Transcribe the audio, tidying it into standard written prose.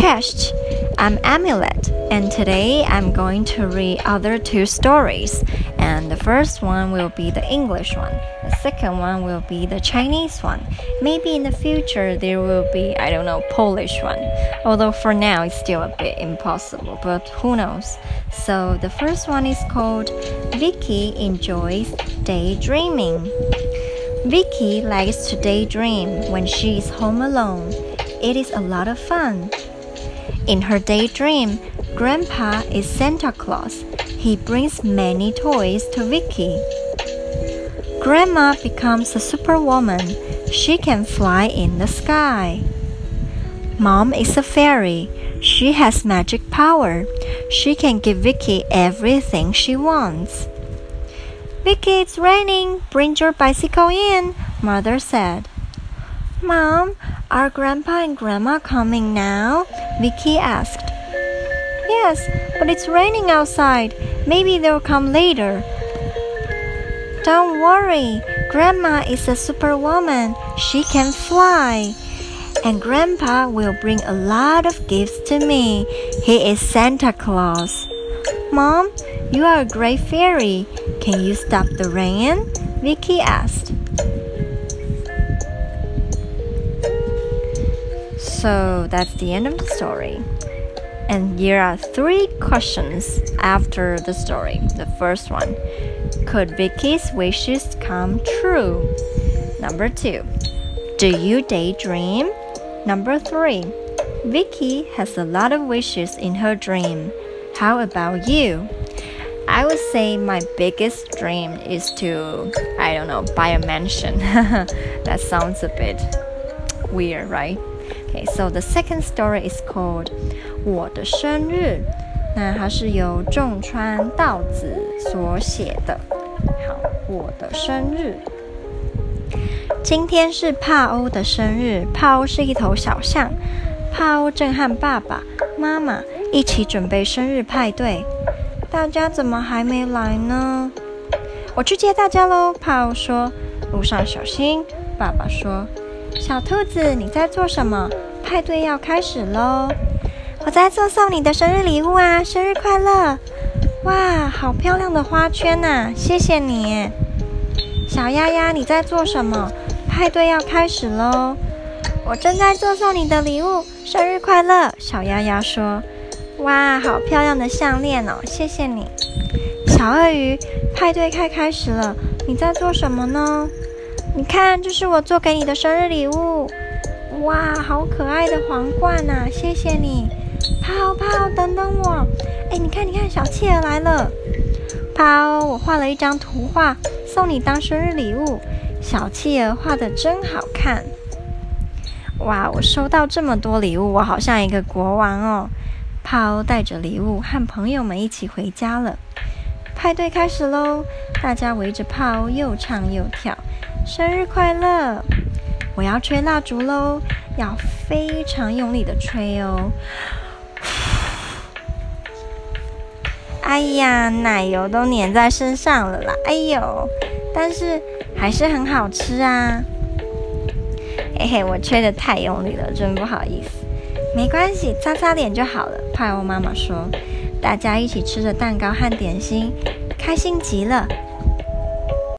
chest. I'm Amulet, and today I'm going to read other two stories. And the first one will be the English one. The second one will be the Chinese one. Maybe in the future there will be, I don't know, Polish one. Although for now it's still a bit impossible, but who knows. So the first one is called Vicky Enjoys Daydreaming. Vicky likes to daydream when she is home alone. It is a lot of fun. In her daydream, Grandpa is Santa Claus. He brings many toys to Vicky. Grandma becomes a superwoman. She can fly in the sky. Mom is a fairy. She has magic power. She can give Vicky everything she wants. Vicky, it's raining. Bring your bicycle in, Mother said. Mom, are Grandpa and Grandma coming now? Vicky asked. Yes, but it's raining outside. Maybe they'll come later. Don't worry. Grandma is a superwoman. She can fly. And Grandpa will bring a lot of gifts to me. He is Santa Claus. Mom, you are a great fairy. Can you stop the rain? Vicky asked. So that's the end of the story. And here are three questions after the story. The first one, could Vicky's wishes come true? Number 2, do you daydream? Number 3, Vicky has a lot of wishes in her dream. How about you? I would say my biggest dream is to, I don't know, buy a mansion. That sounds a bit weird, right?Okay, so the second story is called 我的生日，那它是由仲川道子所写的。好，我的生日。今天是帕欧的生日，帕欧是一头小象。帕欧正和爸爸妈妈一起准备生日派对，大家怎么还没来呢？我去接大家咯，帕欧说，路上小心，爸爸说。小兔子，你在做什么？派对要开始咯。我在做送你的生日礼物啊，生日快乐！哇，好漂亮的花圈啊，谢谢你。小丫丫，你在做什么？派对要开始咯。我正在做送你的礼物，生日快乐！小丫丫说。哇，好漂亮的项链哦，谢谢你。小鳄鱼，派对快开始了，你在做什么呢？你看，这是我做给你的生日礼物。哇，好可爱的皇冠啊，谢谢你。泡泡，等等我。哎，你看，你看，小企鹅来了。泡，我画了一张图画，送你当生日礼物。小企鹅画得真好看。哇，我收到这么多礼物，我好像一个国王哦。泡带着礼物和朋友们一起回家了。派对开始咯，大家围着泡又唱又跳。生日快乐！我要吹蜡烛咯，要非常用力的吹哦。哎呀，奶油都粘在身上了啦！哎呦，但是还是很好吃啊。嘿嘿，我吹得太用力了，真不好意思。没关系，擦擦脸就好了。派欧妈妈说，大家一起吃着蛋糕和点心，开心极了。